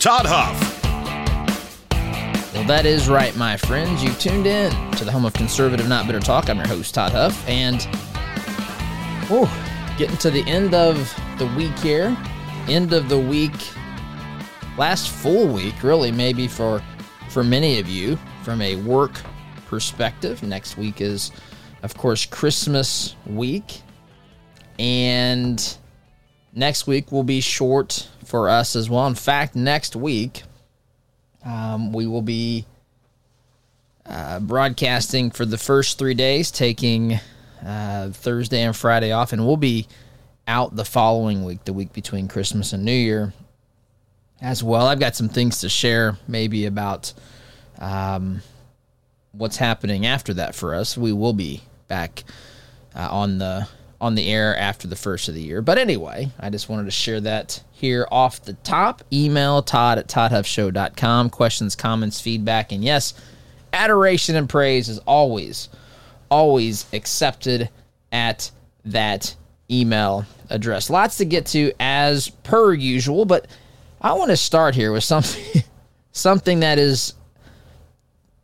Todd Huff. Well, that is right, my friends. You've tuned in to the home of conservative, not bitter talk. I'm your host, Todd Huff, and getting to the end of the week here. End of the week, last full week, really, maybe for many of you from a work perspective. Next week is, of course, Christmas week, and next week will be short for us as well. In fact, next week we will be broadcasting for the first 3 days, taking Thursday and Friday off, and we'll be out the following week, the week between Christmas and New Year as well. I've got some things to share maybe about what's happening after that for us. We will be back on the air after the first of the year. But anyway, I just wanted to share that here off the top. Email Todd at ToddHuffShow.com. Questions, comments, feedback, and yes, adoration and praise is always accepted at that email address. Lots to get to as per usual, but I want to start here with something that is,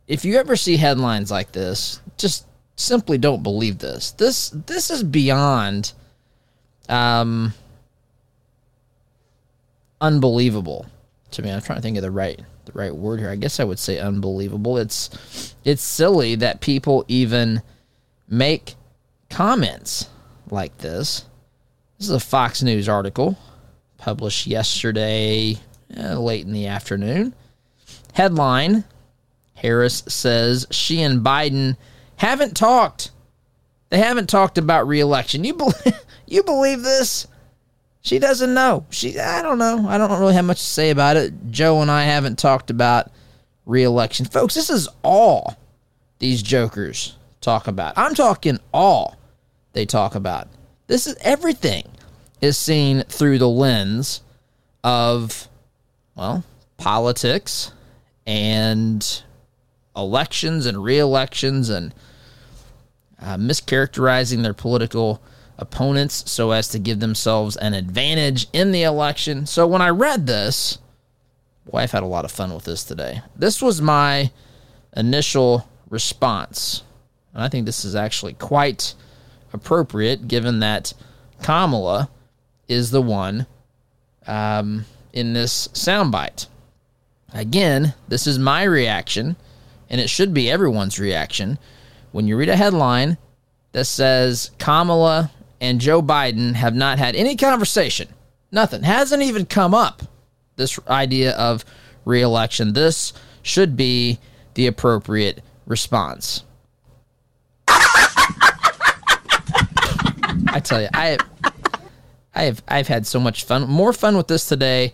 if you ever see headlines like this, just simply don't believe this. This is beyond unbelievable to me. I'm trying to think of the right word here. I guess I would say unbelievable. It's silly that people even make comments like this. This is a Fox News article published yesterday late in the afternoon. Headline: Harris says she and Biden haven't talked. They haven't talked about re-election. You believe this? She doesn't know. I don't know. I don't really have much to say about it. Joe and I haven't talked about re-election. Folks, this is all these jokers talk about. I'm talking all they talk about. This is everything is seen through the lens of, well, politics and elections and re-elections and mischaracterizing their political opponents so as to give themselves an advantage in the election. So when I read this, I've had a lot of fun with this today. This was my initial response, and I think this is actually quite appropriate given that Kamala is the one in this soundbite. Again, this is my reaction, and it should be everyone's reaction when you read a headline that says Kamala and Joe Biden have not had any conversation. Nothing. Hasn't even come up, this idea of re-election. This should be the appropriate response. I tell you, I've had so much fun, more fun with this today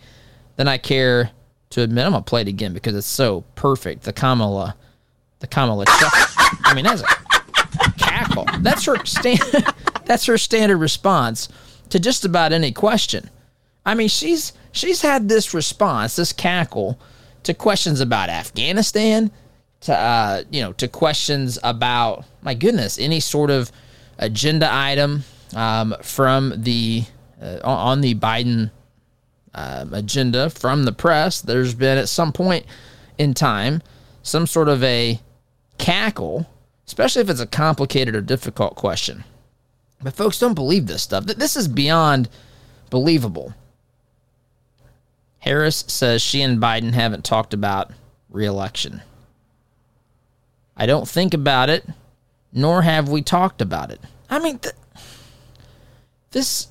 than I care to admit. I'm going to play it again because it's so perfect. The Kamala I mean, that's a cackle. That's her standard response to just about any question. I mean, she's had this response, this cackle, to questions about Afghanistan, to questions about, my goodness, any sort of agenda item from the on the Biden agenda from the press. There's been at some point in time some sort of a cackle, especially if it's a complicated or difficult question. But folks, don't believe this stuff. This is beyond believable. Harris says she and Biden haven't talked about re-election. I don't think about it, nor have we talked about it. I mean, this,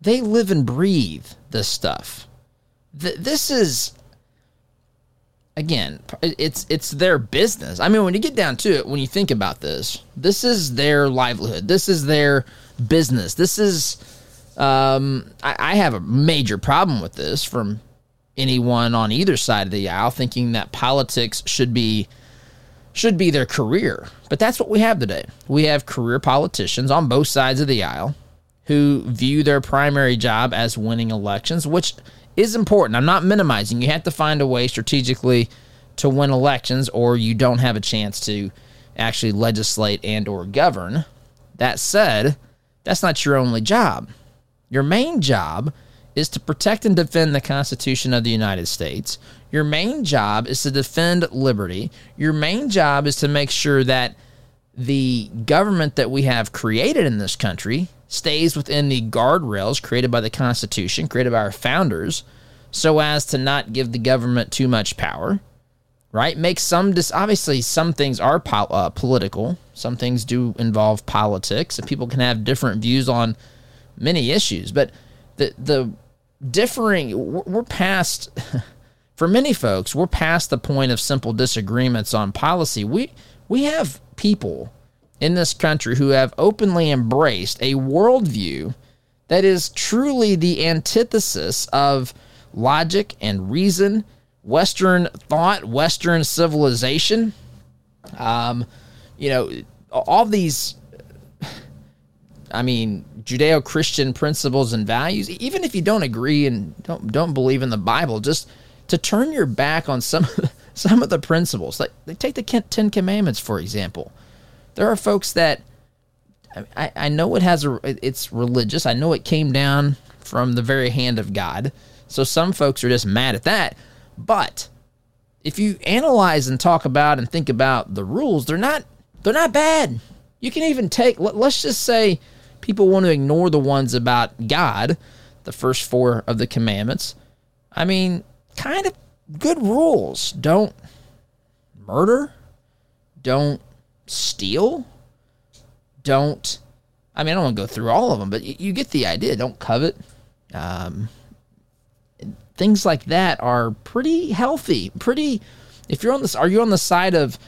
they live and breathe this stuff. This is, again, it's their business. I mean, when you get down to it, when you think about this, this is their livelihood. This is their business. This is, I have a major problem with this from anyone on either side of the aisle thinking that politics should be their career. But that's what we have today. We have career politicians on both sides of the aisle who view their primary job as winning elections, which is important. I'm not minimizing. You have to find a way strategically to win elections, or you don't have a chance to actually legislate and or govern. That said, that's not your only job. Your main job is to protect and defend the Constitution of the United States. Your main job is to defend liberty. Your main job is to make sure that the government that we have created in this country stays within the guardrails created by the Constitution, created by our founders, so as to not give the government too much power, right? Make some obviously some things are political. Some things do involve politics, and people can have different views on many issues. But the differing, we're past, for many folks, we're past the point of simple disagreements on policy. We have people in this country who have openly embraced a worldview that is truly the antithesis of logic and reason, Western thought, Western civilization. All these, Judeo-Christian principles and values. Even if you don't agree and don't believe in the Bible, just to turn your back on some of the principles. Like take the 10 Commandments, for example. There are folks that I know it's religious. I know it came down from the very hand of God. So some folks are just mad at that. But if you analyze and talk about and think about the rules, they're not bad. You can even take, let's just say people want to ignore the ones about God, the first 4 of the commandments. I mean, kind of good rules. Don't murder. Don't steal. I don't want to go through all of them, but you get the idea. Don't covet. Things like that are pretty healthy. Are you on the side of,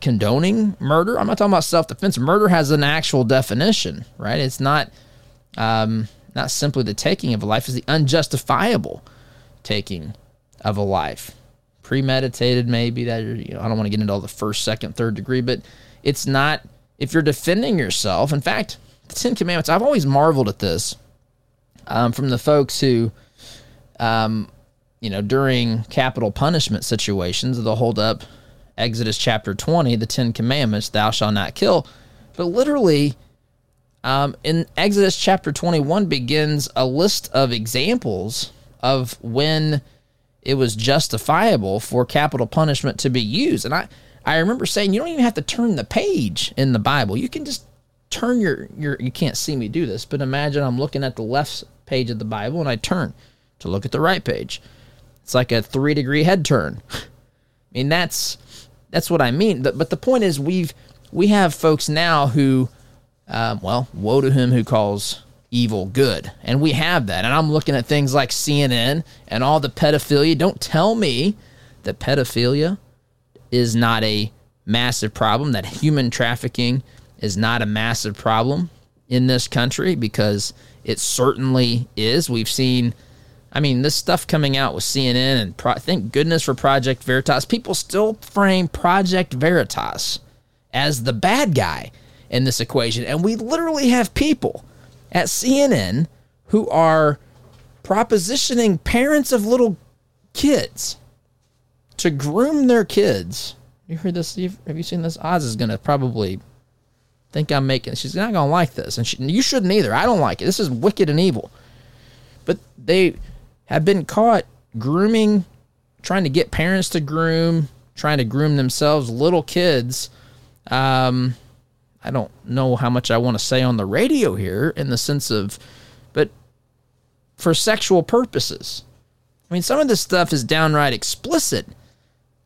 condoning murder? I'm not talking about self-defense. Murder has an actual definition, right? It's not simply the taking of a life. It's the unjustifiable taking of a life. Premeditated, maybe. That I don't want to get into all the first, second, third degree, but it's not if you're defending yourself. In fact, the 10 Commandments, I've always marveled at this from the folks who, during capital punishment situations, they'll hold up Exodus chapter 20, the 10 Commandments, thou shalt not kill. But literally, in Exodus chapter 21 begins a list of examples of when it was justifiable for capital punishment to be used. And I remember saying, you don't even have to turn the page in the Bible. You can just turn your you can't see me do this, but imagine I'm looking at the left page of the Bible and I turn to look at the right page. It's like a 3-degree head turn. I mean, that's what I mean. But the point is we have folks now who, woe to him who calls evil good. And we have that. And I'm looking at things like CNN and all the pedophilia. Don't tell me that pedophilia is not a massive problem, that human trafficking is not a massive problem in this country, because it certainly is. We've seen, this stuff coming out with CNN, and thank goodness for Project Veritas. People still frame Project Veritas as the bad guy in this equation. And we literally have people at CNN who are propositioning parents of little kids to groom their kids. You heard this? Have you seen this? Oz is going to probably think I'm making, she's not going to like this. And you shouldn't either. I don't like it. This is wicked and evil. But they have been caught grooming, trying to get parents to groom, trying to groom themselves, little kids. I don't know how much I want to say on the radio here in the sense of, but for sexual purposes. Some of this stuff is downright explicit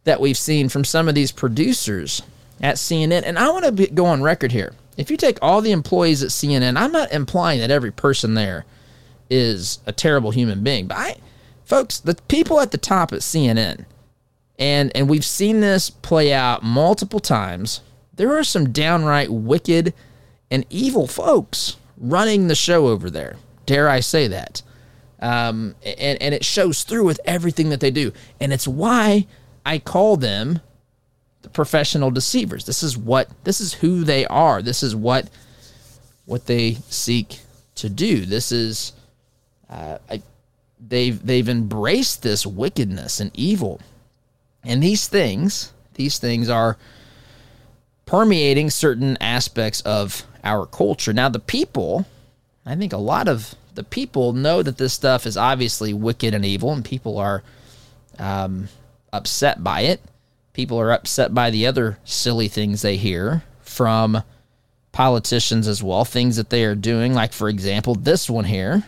that we've seen from some of these producers at CNN. And I want to go on record here. If you take all the employees at CNN, I'm not implying that every person there is a terrible human being. But folks, the people at the top at CNN, and we've seen this play out multiple times, there are some downright wicked and evil folks running the show over there. Dare I say that? And it shows through with everything that they do. And it's why I call them the professional deceivers. This is who they are. This is what they seek to do. This is, they've embraced this wickedness and evil. And these things are permeating certain aspects of our culture. Now, the people, I think a lot of the people know that this stuff is obviously wicked and evil, and people are upset by it. People are upset by the other silly things they hear from politicians as well, things that they are doing, like, for example, this one here.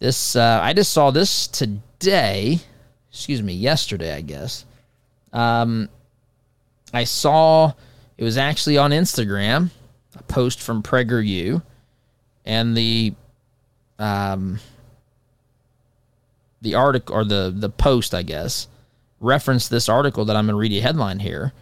This I just saw this today. Excuse me, yesterday, I guess. I saw it was actually on Instagram, a post from PragerU, and the article, or the post, I guess, referenced this article that I'm going to read you headline here.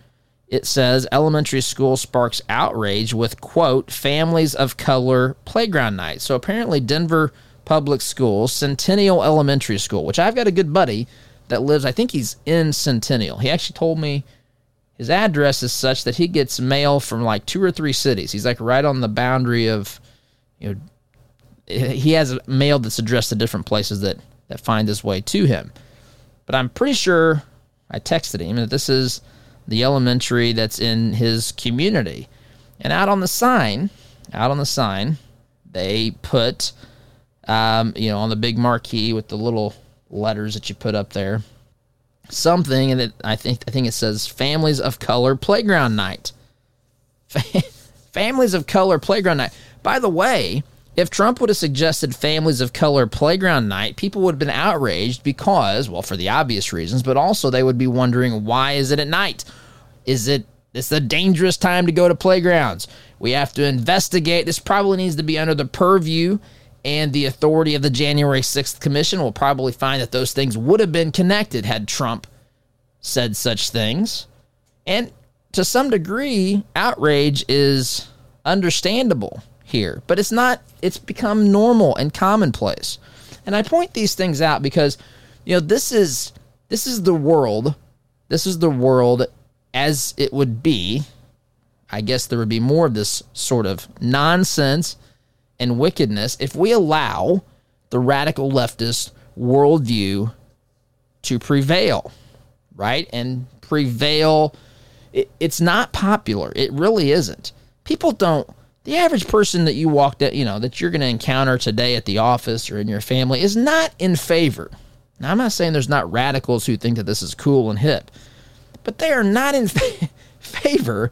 It says, elementary school sparks outrage with, quote, families of color playground night. So apparently Denver Public Schools, Centennial Elementary School, which I've got a good buddy that lives, I think he's in Centennial. He actually told me his address is such that he gets mail from like 2 or 3 cities. He's like right on the boundary of, you know, he has mail that's addressed to different places that find its way to him. But I'm pretty sure I texted him that this is the elementary that's in his community. And out on the sign, they put, on the big marquee with the little letters that you put up there, something, and I think it says "Families of Color Playground Night." Families of Color Playground Night. By the way, if Trump would have suggested Families of Color Playground Night, people would have been outraged because, well, for the obvious reasons, but also they would be wondering, why is it at night? It's a dangerous time to go to playgrounds. We have to investigate. This probably needs to be under the purview and the authority of the January 6th Commission. Will probably find that those things would have been connected had Trump said such things. And to some degree, outrage is understandable here, but it's become normal and commonplace. And I point these things out because, you know, this is the world. This is the world as it would be. I guess there would be more of this sort of nonsense and wickedness if we allow the radical leftist worldview to prevail, right? And prevail, it's not popular. It really isn't. People don't, the average person that you walked at, you know, that you're going to encounter today at the office or in your family is not in favor. Now, I'm not saying there's not radicals who think that this is cool and hip, but they are not in favor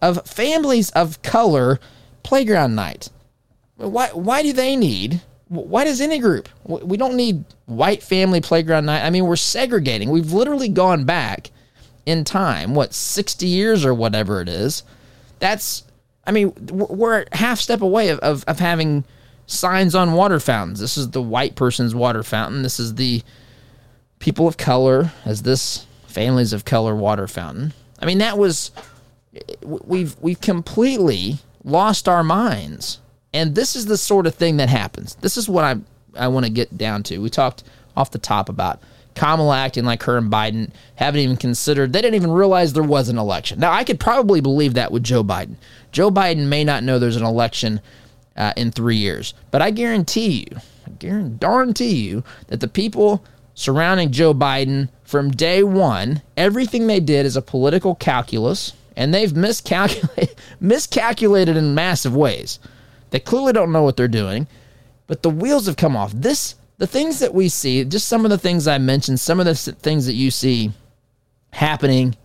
of families of color playground night. Why do they need, why does any group, we don't need white family playground night. I mean, we're segregating. We've literally gone back in time, 60 years or whatever it is. We're half step away of having signs on water fountains. This is the white person's water fountain. This is the people of color as this families of color water fountain. I mean, that was, we've completely lost our minds. And this is the sort of thing that happens. This is what I want to get down to. We talked off the top about Kamala acting like her and Biden haven't even considered. They didn't even realize there was an election. Now, I could probably believe that with Joe Biden. Joe Biden may not know there's an election in 3 years. But I guarantee you, that the people surrounding Joe Biden from day one, everything they did is a political calculus, and they've miscalculated in massive ways. They clearly don't know what they're doing, but the wheels have come off. The things that we see, just some of the things I mentioned, some of the things that you see happening,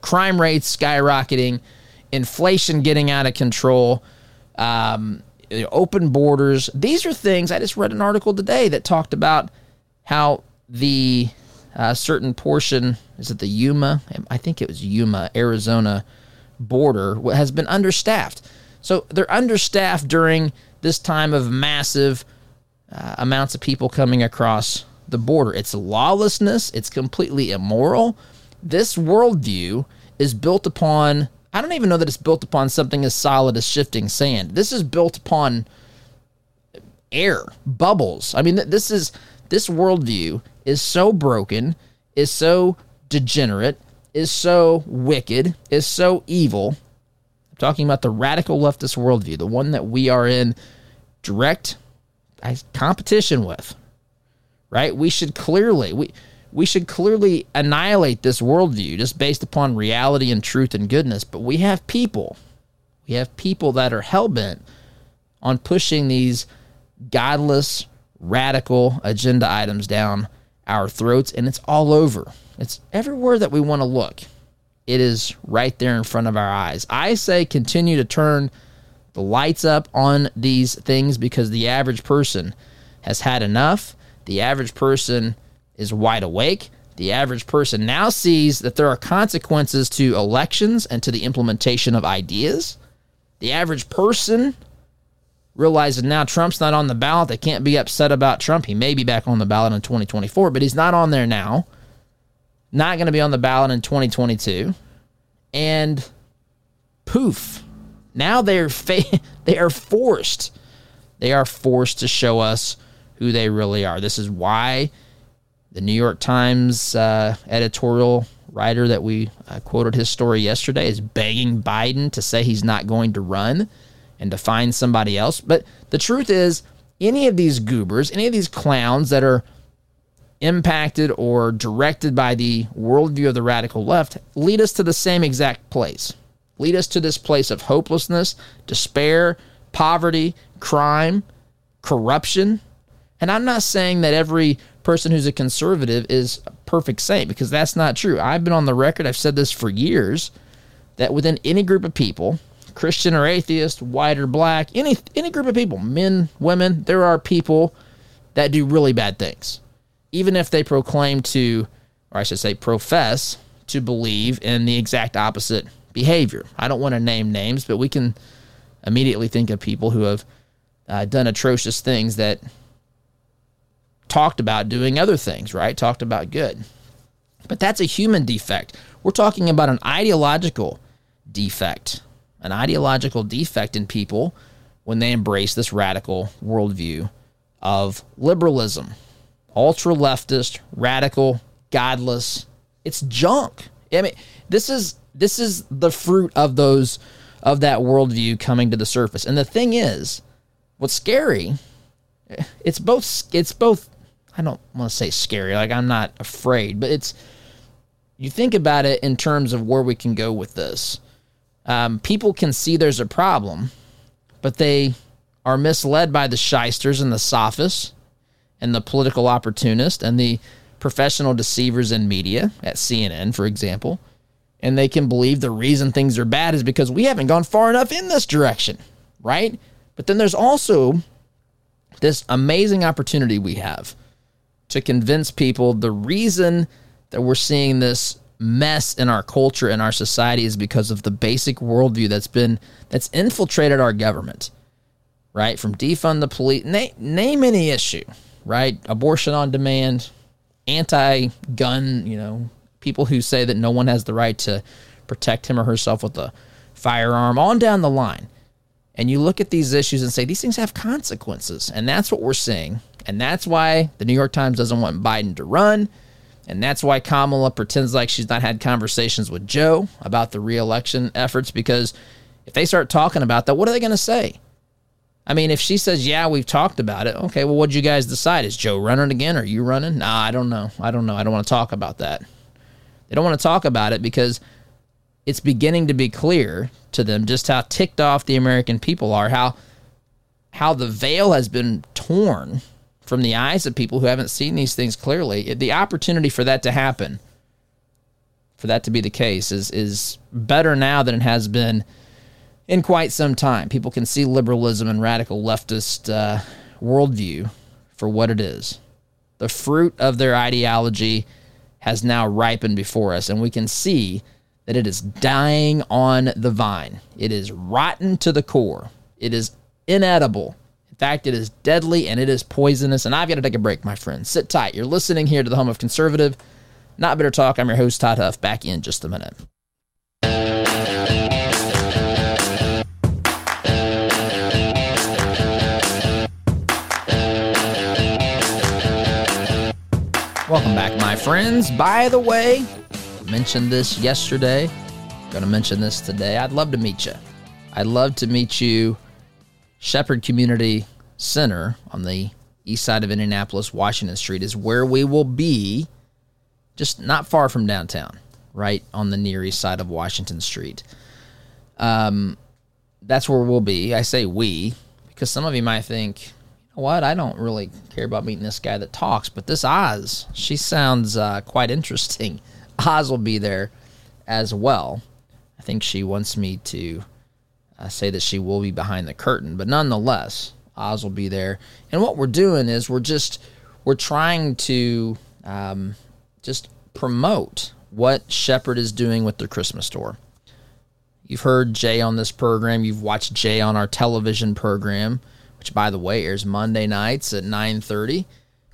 crime rates skyrocketing, inflation getting out of control, open borders. These are things, I just read an article today that talked about how the certain portion, is it the Yuma? I think it was Yuma, Arizona border has been understaffed. So they're understaffed during this time of massive amounts of people coming across the border. It's lawlessness. It's completely immoral. This worldview is built upon, I don't even know that it's built upon something as solid as shifting sand. This is built upon air, bubbles. I mean, this worldview is so broken, is so degenerate, is so wicked, is so evil. I'm talking about the radical leftist worldview, the one that we are in direct competition with, right? We should clearly annihilate this worldview just based upon reality and truth and goodness. But we have people that are hell-bent on pushing these godless, radical agenda items down our throats, and it's all over. It's everywhere that we want to look. It is right there in front of our eyes. I say continue to turn the lights up on these things because the average person has had enough. The average person is wide awake. The average person now sees that there are consequences to elections and to the implementation of ideas. The average person realizes now Trump's not on the ballot. They can't be upset about Trump. He may be back on the ballot in 2024, but he's not on there now. Not going to be on the ballot in 2022. And poof, now they are forced. They are forced to show us who they really are. This is why the New York Times editorial writer that we quoted his story yesterday is begging Biden to say he's not going to run and to find somebody else. But the truth is, any of these goobers, any of these clowns that are impacted or directed by the worldview of the radical left lead us to the same exact place, lead us to this place of hopelessness, despair, poverty, crime, corruption. And I'm not saying that every person who's a conservative is a perfect saint, because that's not true. I've been on the record, I've said this for years, that within any group of people, Christian or atheist, white or black, any group of people, men, women, there are people that do really bad things. Even if they profess to believe in the exact opposite behavior. I don't want to name names, but we can immediately think of people who have done atrocious things that talked about doing other things, right? Talked about good. But that's a human defect. We're talking about an ideological defect in people when they embrace this radical worldview of liberalism. Ultra-leftist, radical, godless. It's junk. I mean, this is the fruit of that worldview coming to the surface. And the thing is, what's scary, it's both, I don't want to say scary, like I'm not afraid, but it's, you think about it in terms of where we can go with this. People can see there's a problem, but they are misled by the shysters and the sophists and the political opportunist and the professional deceivers in media at CNN, for example, and they can believe the reason things are bad is because we haven't gone far enough in this direction, right? But then there's also this amazing opportunity we have to convince people the reason that we're seeing this mess in our culture and our society is because of the basic worldview that's infiltrated our government, right? From defund the police, name any issue, right? Abortion on demand, anti-gun, people who say that no one has the right to protect him or herself with a firearm, on down the line. And you look at these issues and say, these things have consequences. And that's what we're seeing. And that's why the New York Times doesn't want Biden to run. And that's why Kamala pretends like she's not had conversations with Joe about the reelection efforts, because if they start talking about that, what are they going to say? I mean, if she says, yeah, we've talked about it, okay, well, what'd you guys decide? Is Joe running again? Are you running? Nah, I don't know. I don't want to talk about that. They don't want to talk about it because it's beginning to be clear to them just how ticked off the American people are, how the veil has been torn from the eyes of people who haven't seen these things clearly. The opportunity for that to happen, for that to be the case, is better now than it has been in quite some time. People can see liberalism and radical leftist worldview for what it is. The fruit of their ideology has now ripened before us, and we can see that it is dying on the vine. It is rotten to the core. It is inedible. In fact, it is deadly, and it is poisonous. And I've got to take a break, my friends. Sit tight. You're listening here to the home of conservative, Not Bitter Talk. I'm your host, Todd Huff. Back in just a minute. Welcome back, my friends. By the way, mentioned this yesterday. Going to mention this today. I'd love to meet you. I'd love to meet you. Shepherd Community Center on the east side of Indianapolis, Washington Street, is where we will be, just not far from downtown, right on the near east side of Washington Street. That's where we'll be. I say we because some of you might think, you know what, I don't really care about meeting this guy that talks, but this Oz, she sounds quite interesting. Oz will be there as well. I think she wants me to say that she will be behind the curtain, but nonetheless, Oz will be there. And what we're doing is we're trying to just promote what Shepherd is doing with their Christmas store. You've heard Jay on this program. You've watched Jay on our television program, which, by the way, airs Monday nights at 9:30.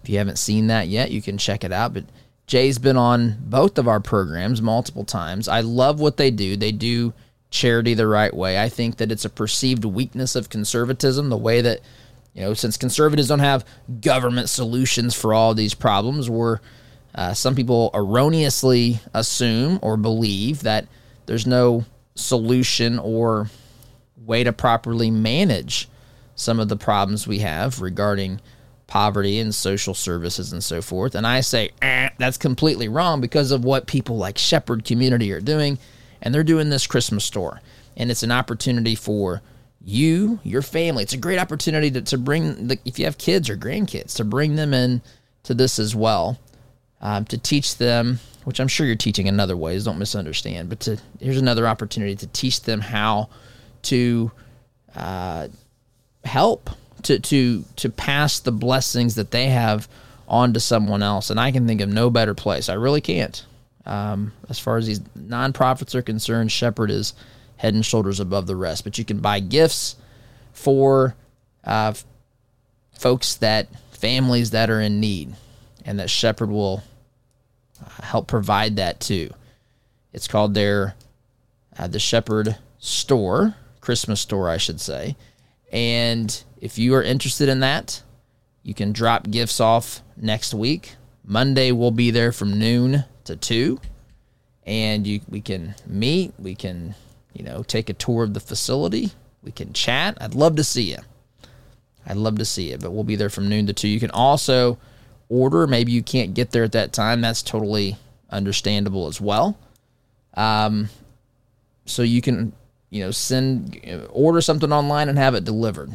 If you haven't seen that yet, you can check it out. But Jay's been on both of our programs multiple times. I love what they do. They do charity the right way. I think that it's a perceived weakness of conservatism, the way that, you know, since conservatives don't have government solutions for all these problems, where some people erroneously assume or believe that there's no solution or way to properly manage some of the problems we have regarding poverty and social services and so forth. And I say, that's completely wrong because of what people like Shepherd Community are doing. And they're doing this Christmas store, and it's an opportunity for you, your family. It's a great opportunity to bring, if you have kids or grandkids, to bring them in to this as well, to teach them, which I'm sure you're teaching in other ways, don't misunderstand, but here's another opportunity to teach them how to help, to pass the blessings that they have on to someone else. And I can think of no better place. I really can't. As far as these nonprofits are concerned, Shepherd is head and shoulders above the rest. But you can buy gifts for folks that, families that are in need, and that Shepherd will help provide that too. It's called the Shepherd Store, Christmas Store, I should say. And if you are interested in that, you can drop gifts off next week. Monday we'll be there from noon to 2, and we can meet, we can, you know, take a tour of the facility, we can chat. I'd love to see you, but we'll be there from noon to 2. You can also order. Maybe you can't get there at that time. That's totally understandable as well. So you can, you know, order something online and have it delivered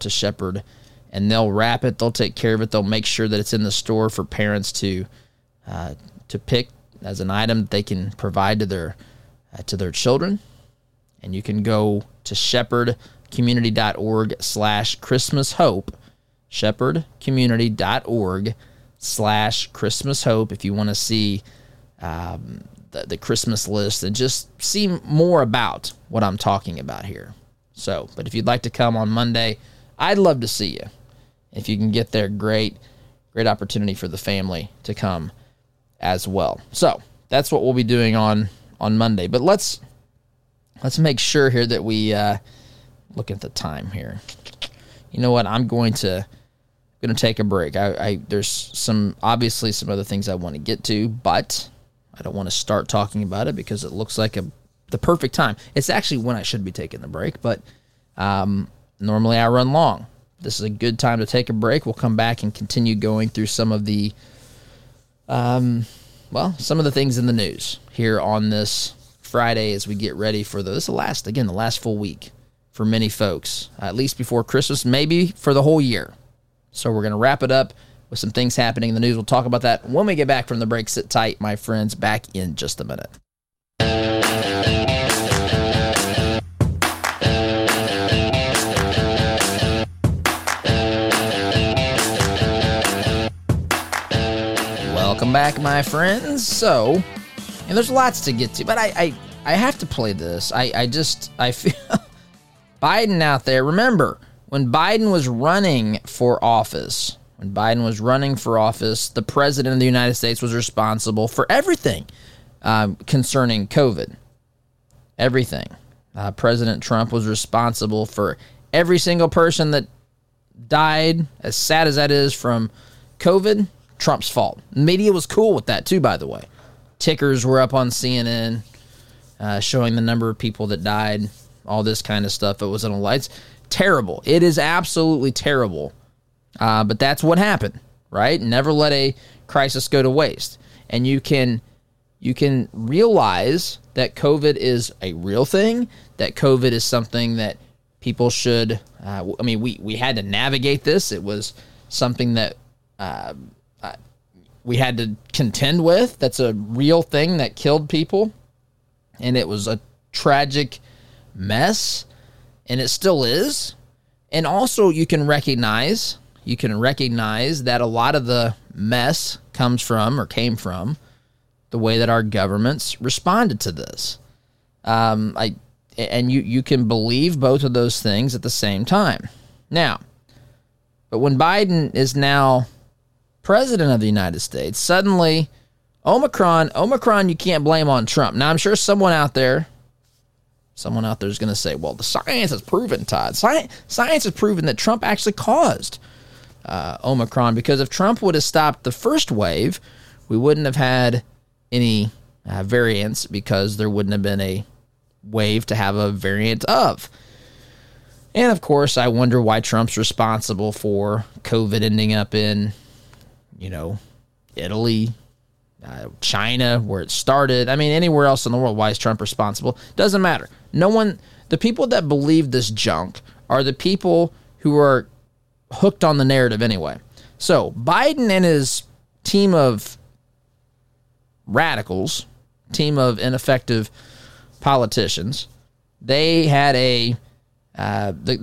to Shepherd, and they'll wrap it, they'll take care of it, they'll make sure that it's in the store for parents to pick as an item that they can provide to their children. And you can go to shepherdcommunity.org/Christmas Hope, shepherdcommunity.org/Christmas Hope, if you want to see the Christmas list and just see more about what I'm talking about here. So, but if you'd like to come on Monday, I'd love to see you. If you can get there, great. Great opportunity for the family to come as well. So that's what we'll be doing on Monday. But let's make sure here that we look at the time here. You know what? I'm going to take a break. There's obviously some other things I want to get to, but I don't want to start talking about it because it looks like the perfect time. It's actually when I should be taking the break, but normally I run long. This is a good time to take a break. We'll come back and continue going through some of the some of the things in the news here on this Friday as we get ready for the last full week for many folks, at least before Christmas, maybe for the whole year. So we're going to wrap it up with some things happening in the news. We'll talk about that when we get back from the break. Sit tight, my friends. Back in just a minute. Welcome back, my friends. So, and there's lots to get to, but I have to play this. I feel Biden out there. Remember, when Biden was running for office, the president of the United States was responsible for everything concerning COVID. Everything. President Trump was responsible for every single person that died, as sad as that is, from COVID. Trump's fault. Media was cool with that, too, by the way. Tickers were up on CNN showing the number of people that died, all this kind of stuff. It was in a lights. Terrible. It is absolutely terrible. But that's what happened, right? Never let a crisis go to waste. And you can realize that COVID is a real thing, that COVID is something that people should we had to navigate this. It was something that we had to contend with. That's a real thing that killed people, and it was a tragic mess, and it still is. And also you can recognize that a lot of the mess comes from or came from the way that our governments responded to this. You can believe both of those things at the same time. Now, but when Biden is now president of the United States, suddenly Omicron, you can't blame on Trump. Now, I'm sure someone out there is going to say, well, the science has proven, Todd. Science has proven that Trump actually caused Omicron, because if Trump would have stopped the first wave, we wouldn't have had any variants, because there wouldn't have been a wave to have a variant of. And of course, I wonder why Trump's responsible for COVID ending up in, Italy, China, where it started. I mean, anywhere else in the world, why is Trump responsible? Doesn't matter. The people that believe this junk are the people who are hooked on the narrative anyway. So Biden and his team of radicals, team of ineffective politicians, they had the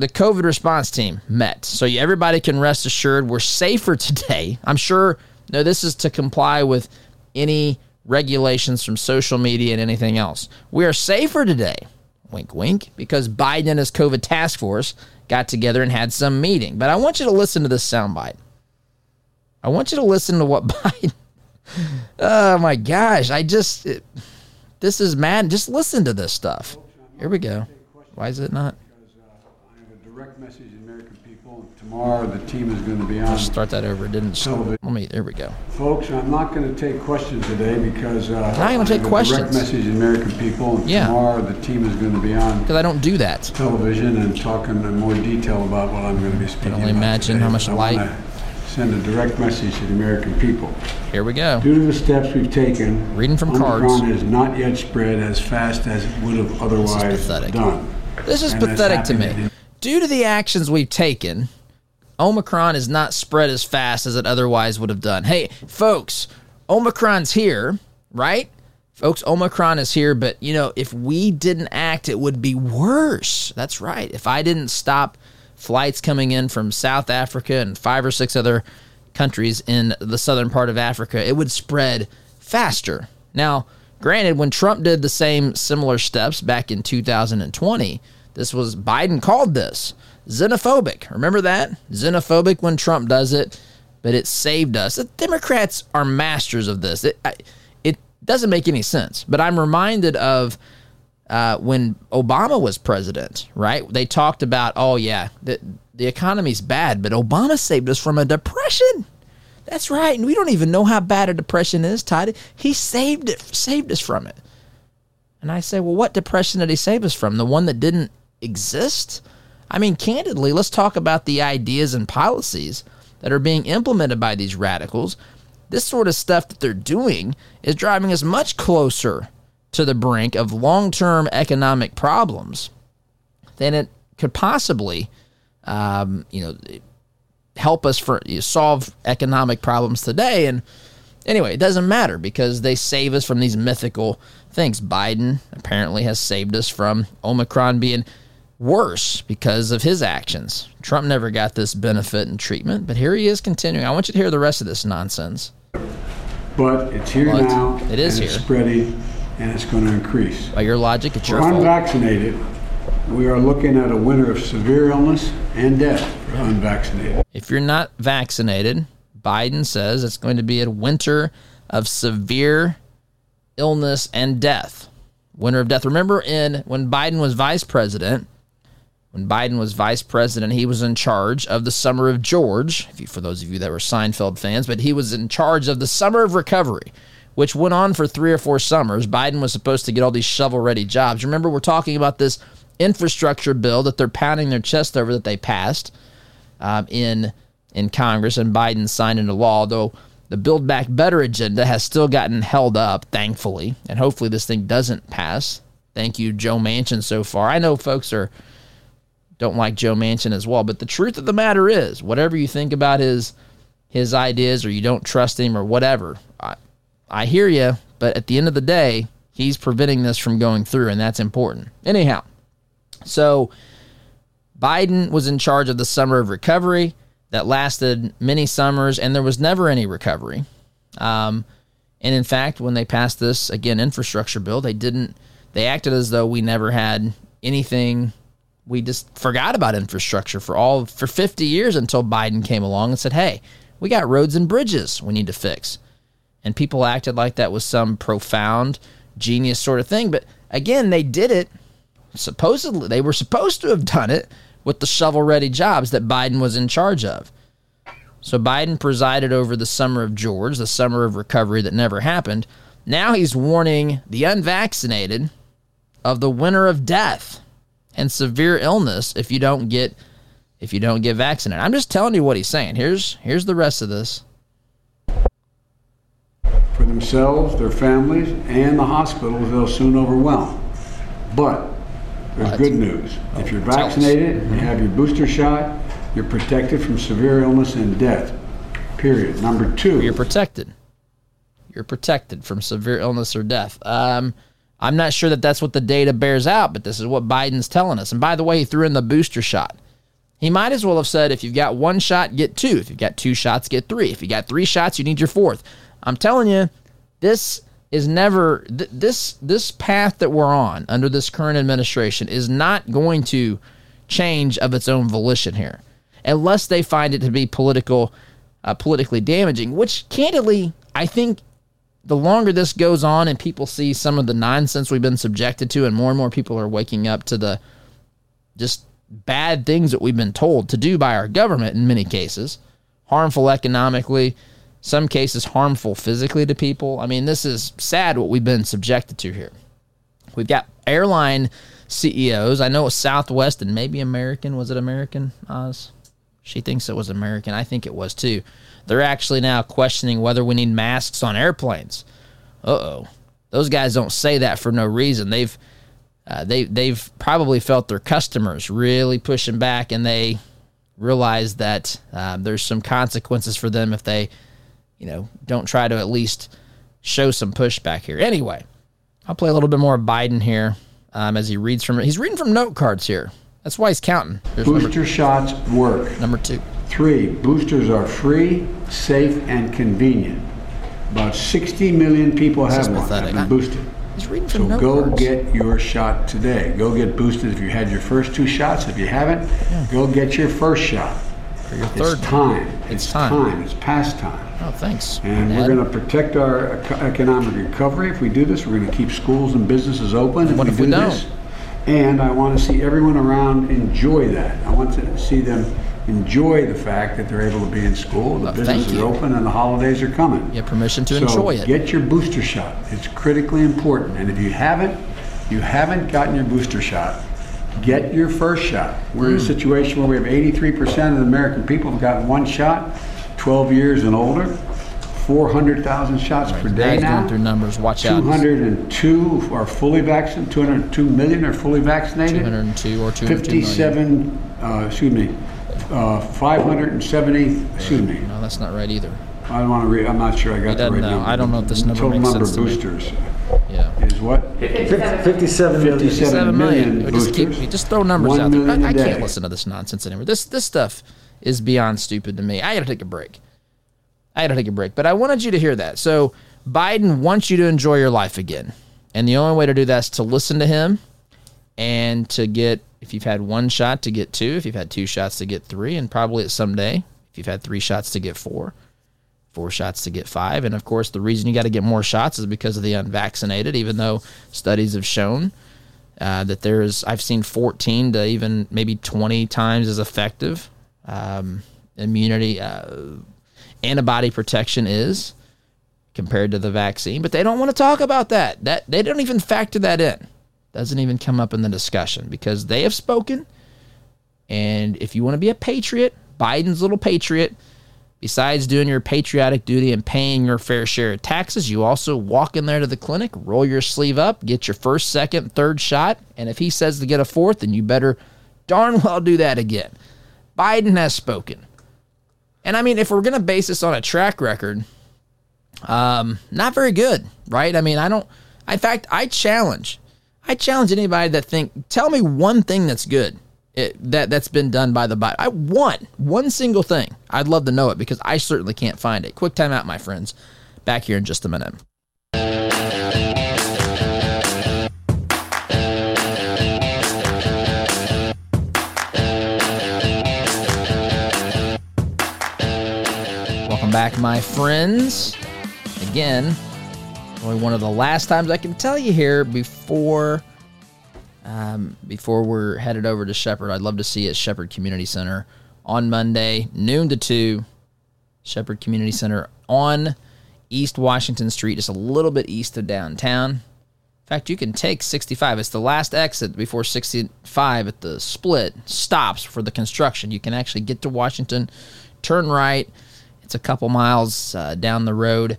COVID response team met. So everybody can rest assured we're safer today. I'm sure, no, this is to comply with any regulations from social media and anything else. We are safer today, wink, wink, because Biden and his COVID task force got together and had some meeting. But I want you to listen to this soundbite. I want you to listen to what Biden... Oh, my gosh. This is mad. Just listen to this stuff. Here we go. Why is it not? I have a direct message to the American people. Tomorrow the team is going to be on. I'll start that over. It didn't stop. There we go. Folks, I'm not going to take questions today because I have a direct message to the American people. Tomorrow the team is going to be on. Because I don't do that. Television and talking in more detail about what I'm going to be speaking about. I can only imagine how much light. Send a direct message to the American people. Here we go. Due to the steps we've taken, reading from Omicron cards, has not yet spread as fast as it would have otherwise done. This is pathetic to me. Due to the actions we've taken, Omicron is not spread as fast as it otherwise would have done. Hey, folks, Omicron's here, right? Folks, Omicron is here, but, if we didn't act, it would be worse. That's right. If I didn't stop flights coming in from South Africa and 5 or 6 other countries in the southern part of Africa, it would spread faster. Now, granted, when Trump did the same similar steps back in 2020, Biden called this xenophobic. Remember that? Xenophobic when Trump does it, but it saved us. The Democrats are masters of this. It doesn't make any sense, but I'm reminded of when Obama was president, right? They talked about, the economy's bad, but Obama saved us from a depression. That's right, and we don't even know how bad a depression is, Todd. He saved us from it. And I say, well, what depression did he save us from? The one that didn't exist? I mean, candidly, let's talk about the ideas and policies that are being implemented by these radicals. This sort of stuff that they're doing is driving us much closer to the brink of long-term economic problems than it could possibly, help us solve economic problems today. And anyway, it doesn't matter because they save us from these mythical things. Biden apparently has saved us from Omicron being worse because of his actions. Trump never got this benefit and treatment, but here he is continuing. I want you to hear the rest of this nonsense. But it's here now. It is here. It's spreading. And it's going to increase. By your logic, it's your fault. For unvaccinated, we are looking at a winter of severe illness and death for unvaccinated. If you're not vaccinated, Biden says it's going to be a winter of severe illness and death. Winter of death. Remember when Biden was vice president, When Biden was vice president, he was in charge of the Summer of George, for those of you that were Seinfeld fans, but he was in charge of the Summer of Recovery, which went on for 3 or 4 summers. Biden was supposed to get all these shovel-ready jobs. Remember, we're talking about this infrastructure bill that they're pounding their chest over that they passed in Congress, and Biden signed into law, although the Build Back Better agenda has still gotten held up, thankfully, and hopefully this thing doesn't pass. Thank you, Joe Manchin, so far. I know folks don't like Joe Manchin as well, but the truth of the matter is, whatever you think about his ideas or you don't trust him or whatever, I hear you, but at the end of the day, he's preventing this from going through, and that's important. Anyhow, so Biden was in charge of the Summer of Recovery that lasted many summers, and there was never any recovery. And in fact, when they passed this, again, infrastructure bill, they acted as though we never had anything. We just forgot about infrastructure for 50 years until Biden came along and said, hey, we got roads and bridges we need to fix. And people acted like that was some profound genius sort of thing. But again, they did it. Supposedly, they were supposed to have done it with the shovel-ready jobs that Biden was in charge of. So Biden presided over the Summer of George, the Summer of Recovery that never happened. Now he's warning the unvaccinated of the winter of death and severe illness if you don't get vaccinated. I'm just telling you what he's saying. Here's the rest of this. For themselves, their families, and the hospitals they'll soon overwhelm. But there's good news. If you're vaccinated and have your booster shot, you're protected from severe illness and death. Period. Number 2. You're protected. You're protected from severe illness or death. I'm not sure that that's what the data bears out, but this is what Biden's telling us. And by the way, he threw in the booster shot. He might as well have said, if you've got 1 shot, get 2. If you've got 2 shots, get 3. If you got 3 shots, you need your 4th. I'm telling you, this is never this path that we're on under this current administration is not going to change of its own volition here, unless they find it to be politically damaging. Which, candidly, I think the longer this goes on and people see some of the nonsense we've been subjected to, and more people are waking up to the just bad things that we've been told to do by our government in many cases, harmful economically. Some cases harmful physically to people. I mean, this is sad what we've been subjected to here. We've got airline CEOs. I know Southwest and maybe American. Was it American, Oz? She thinks it was American. I think it was too. They're actually now questioning whether we need masks on airplanes. Uh-oh. Those guys don't say that for no reason. They've probably felt their customers really pushing back, and they realize that there's some consequences for them if they don't try to at least show some pushback here. Anyway, I'll play a little bit more of Biden here as he reads from it. He's reading from note cards here. That's why he's counting. Here's booster shots work. Number 2. 3, boosters are free, safe, and convenient. About 60 million people have been boosted. He's reading from note cards. So go get your shot today. Go get boosted if you had your first 2 shots. If you haven't, Go get your first shot. Your third. It's time. It's past time. Oh, thanks. And we're going to protect our economic recovery. If we do this, we're going to keep schools and businesses open. And what if we don't? And I want to see everyone around enjoy that. I want to see them enjoy the fact that they're able to be in school, the business is open, and the holidays are coming. You have permission to enjoy it. Get your booster shot. It's critically important. And if you haven't gotten your booster shot, get your first shot. We're in a situation where we have 83% of the American people have gotten 1 shot. 12 years and older, 400,000 shots per day now. Going through numbers. Watch out. 202 are fully vaccinated. 202 million are fully vaccinated. 202 or 257. 570. No, that's not right either. I don't want to read. I'm not sure I got the right number. I don't know if this number makes sense to me. Total number of boosters. Yeah. Is what? 57 million boosters. Just throw numbers out there. I can't listen to this nonsense anymore. This stuff is beyond stupid to me. I got to take a break. But I wanted you to hear that. So Biden wants you to enjoy your life again. And the only way to do that is to listen to him and to get, if you've had 1 shot, to get 2. If you've had 2 shots, to get 3. And probably at some day, if you've had 3 shots, to get 4. 4 shots to get 5. And, of course, the reason you got to get more shots is because of the unvaccinated, even though studies have shown that there is, I've seen 14 to even maybe 20 times as effective immunity, antibody protection is compared to the vaccine. But they don't want to talk about that. That they don't even factor that in. Doesn't even come up in the discussion because they have spoken. And if you want to be a patriot, Biden's little patriot, besides doing your patriotic duty and paying your fair share of taxes, you also walk in there to the clinic, roll your sleeve up, get your first, second, third shot. And if he says to get a fourth, then you better darn well do that again. Biden has spoken. And I mean, if we're going to base this on a track record, not very good, right? I mean, I challenge anybody that tell me one thing that's good. That's been done by the Biden. I want one single thing. I'd love to know it because I certainly can't find it. Quick time out, my friends. Back here in just a minute. Welcome back, my friends. Again, only one of the last times I can tell you here before we're headed over to Shepherd. I'd love to see you at Shepherd Community Center on Monday, noon to 2, Shepherd Community Center on East Washington Street, just a little bit east of downtown. In fact, you can take 65. It's the last exit before 65 at the split stops for the construction. You can actually get to Washington, turn right. It's a couple miles down the road.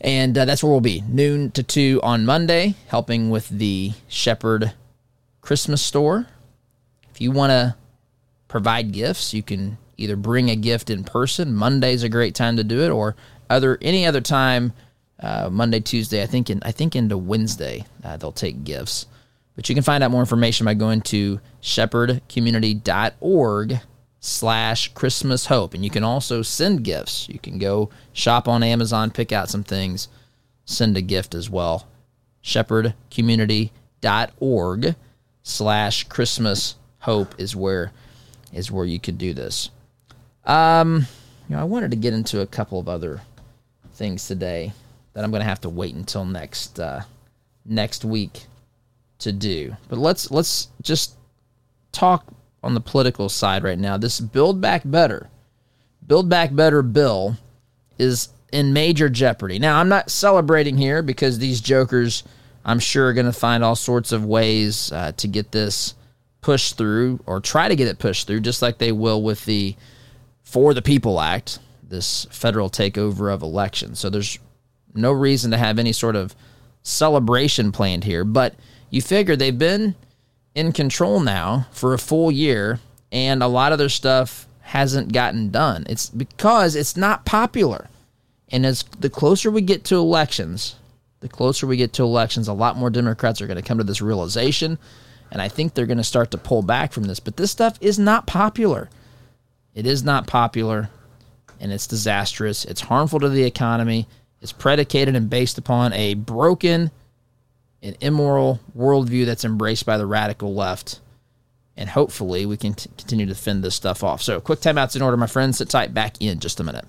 And that's where we'll be, noon to 2 on Monday, helping with the Shepherd Christmas store. If you want to provide gifts, you can either bring a gift in person. Monday's a great time to do it, or any other time, Monday, Tuesday, I think into Wednesday, they'll take gifts. But you can find out more information by going to shepherdcommunity.org/Christmas Hope. And you can also send gifts. You can go shop on Amazon, pick out some things, send a gift as well. shepherdcommunity.org/Christmas Hope is where you could do this. I wanted to get into a couple of other things today that I'm going to have to wait until next week to do. But let's just talk on the political side right now. This Build Back Better bill is in major jeopardy. Now, I'm not celebrating here because these jokers, I'm sure, are going to find all sorts of ways to get this pushed through or try to get it pushed through, just like they will with the For the People Act, this federal takeover of elections. So there's no reason to have any sort of celebration planned here. But you figure they've been in control now for a full year, and a lot of their stuff hasn't gotten done. It's because it's not popular. And as the closer we get to elections, a lot more Democrats are going to come to this realization, and I think they're going to start to pull back from this. But this stuff is not popular. It is not popular, and it's disastrous. It's harmful to the economy. It's predicated and based upon a broken, an immoral worldview that's embraced by the radical left. And hopefully we can continue to fend this stuff off. So quick timeout's in order, my friends. Sit tight, back in just a minute.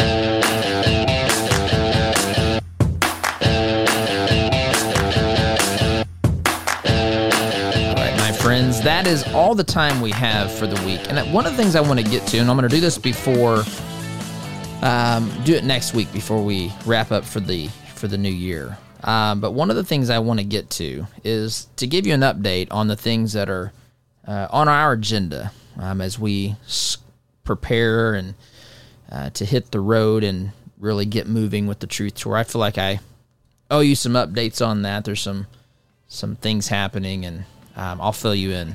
All right, my friends, that is all the time we have for the week. And one of the things I want to get to, and I'm going to do this do it next week before we wrap up for the new year. But one of the things I want to get to is to give you an update on the things that are on our agenda as we prepare and to hit the road and really get moving with the Truth Tour. I feel like I owe you some updates on that. There's some things happening, and I'll fill you in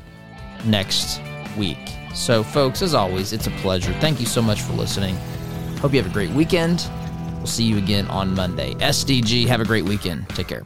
next week. So, folks, as always, it's a pleasure. Thank you so much for listening. Hope you have a great weekend. We'll see you again on Monday. SDG, have a great weekend. Take care.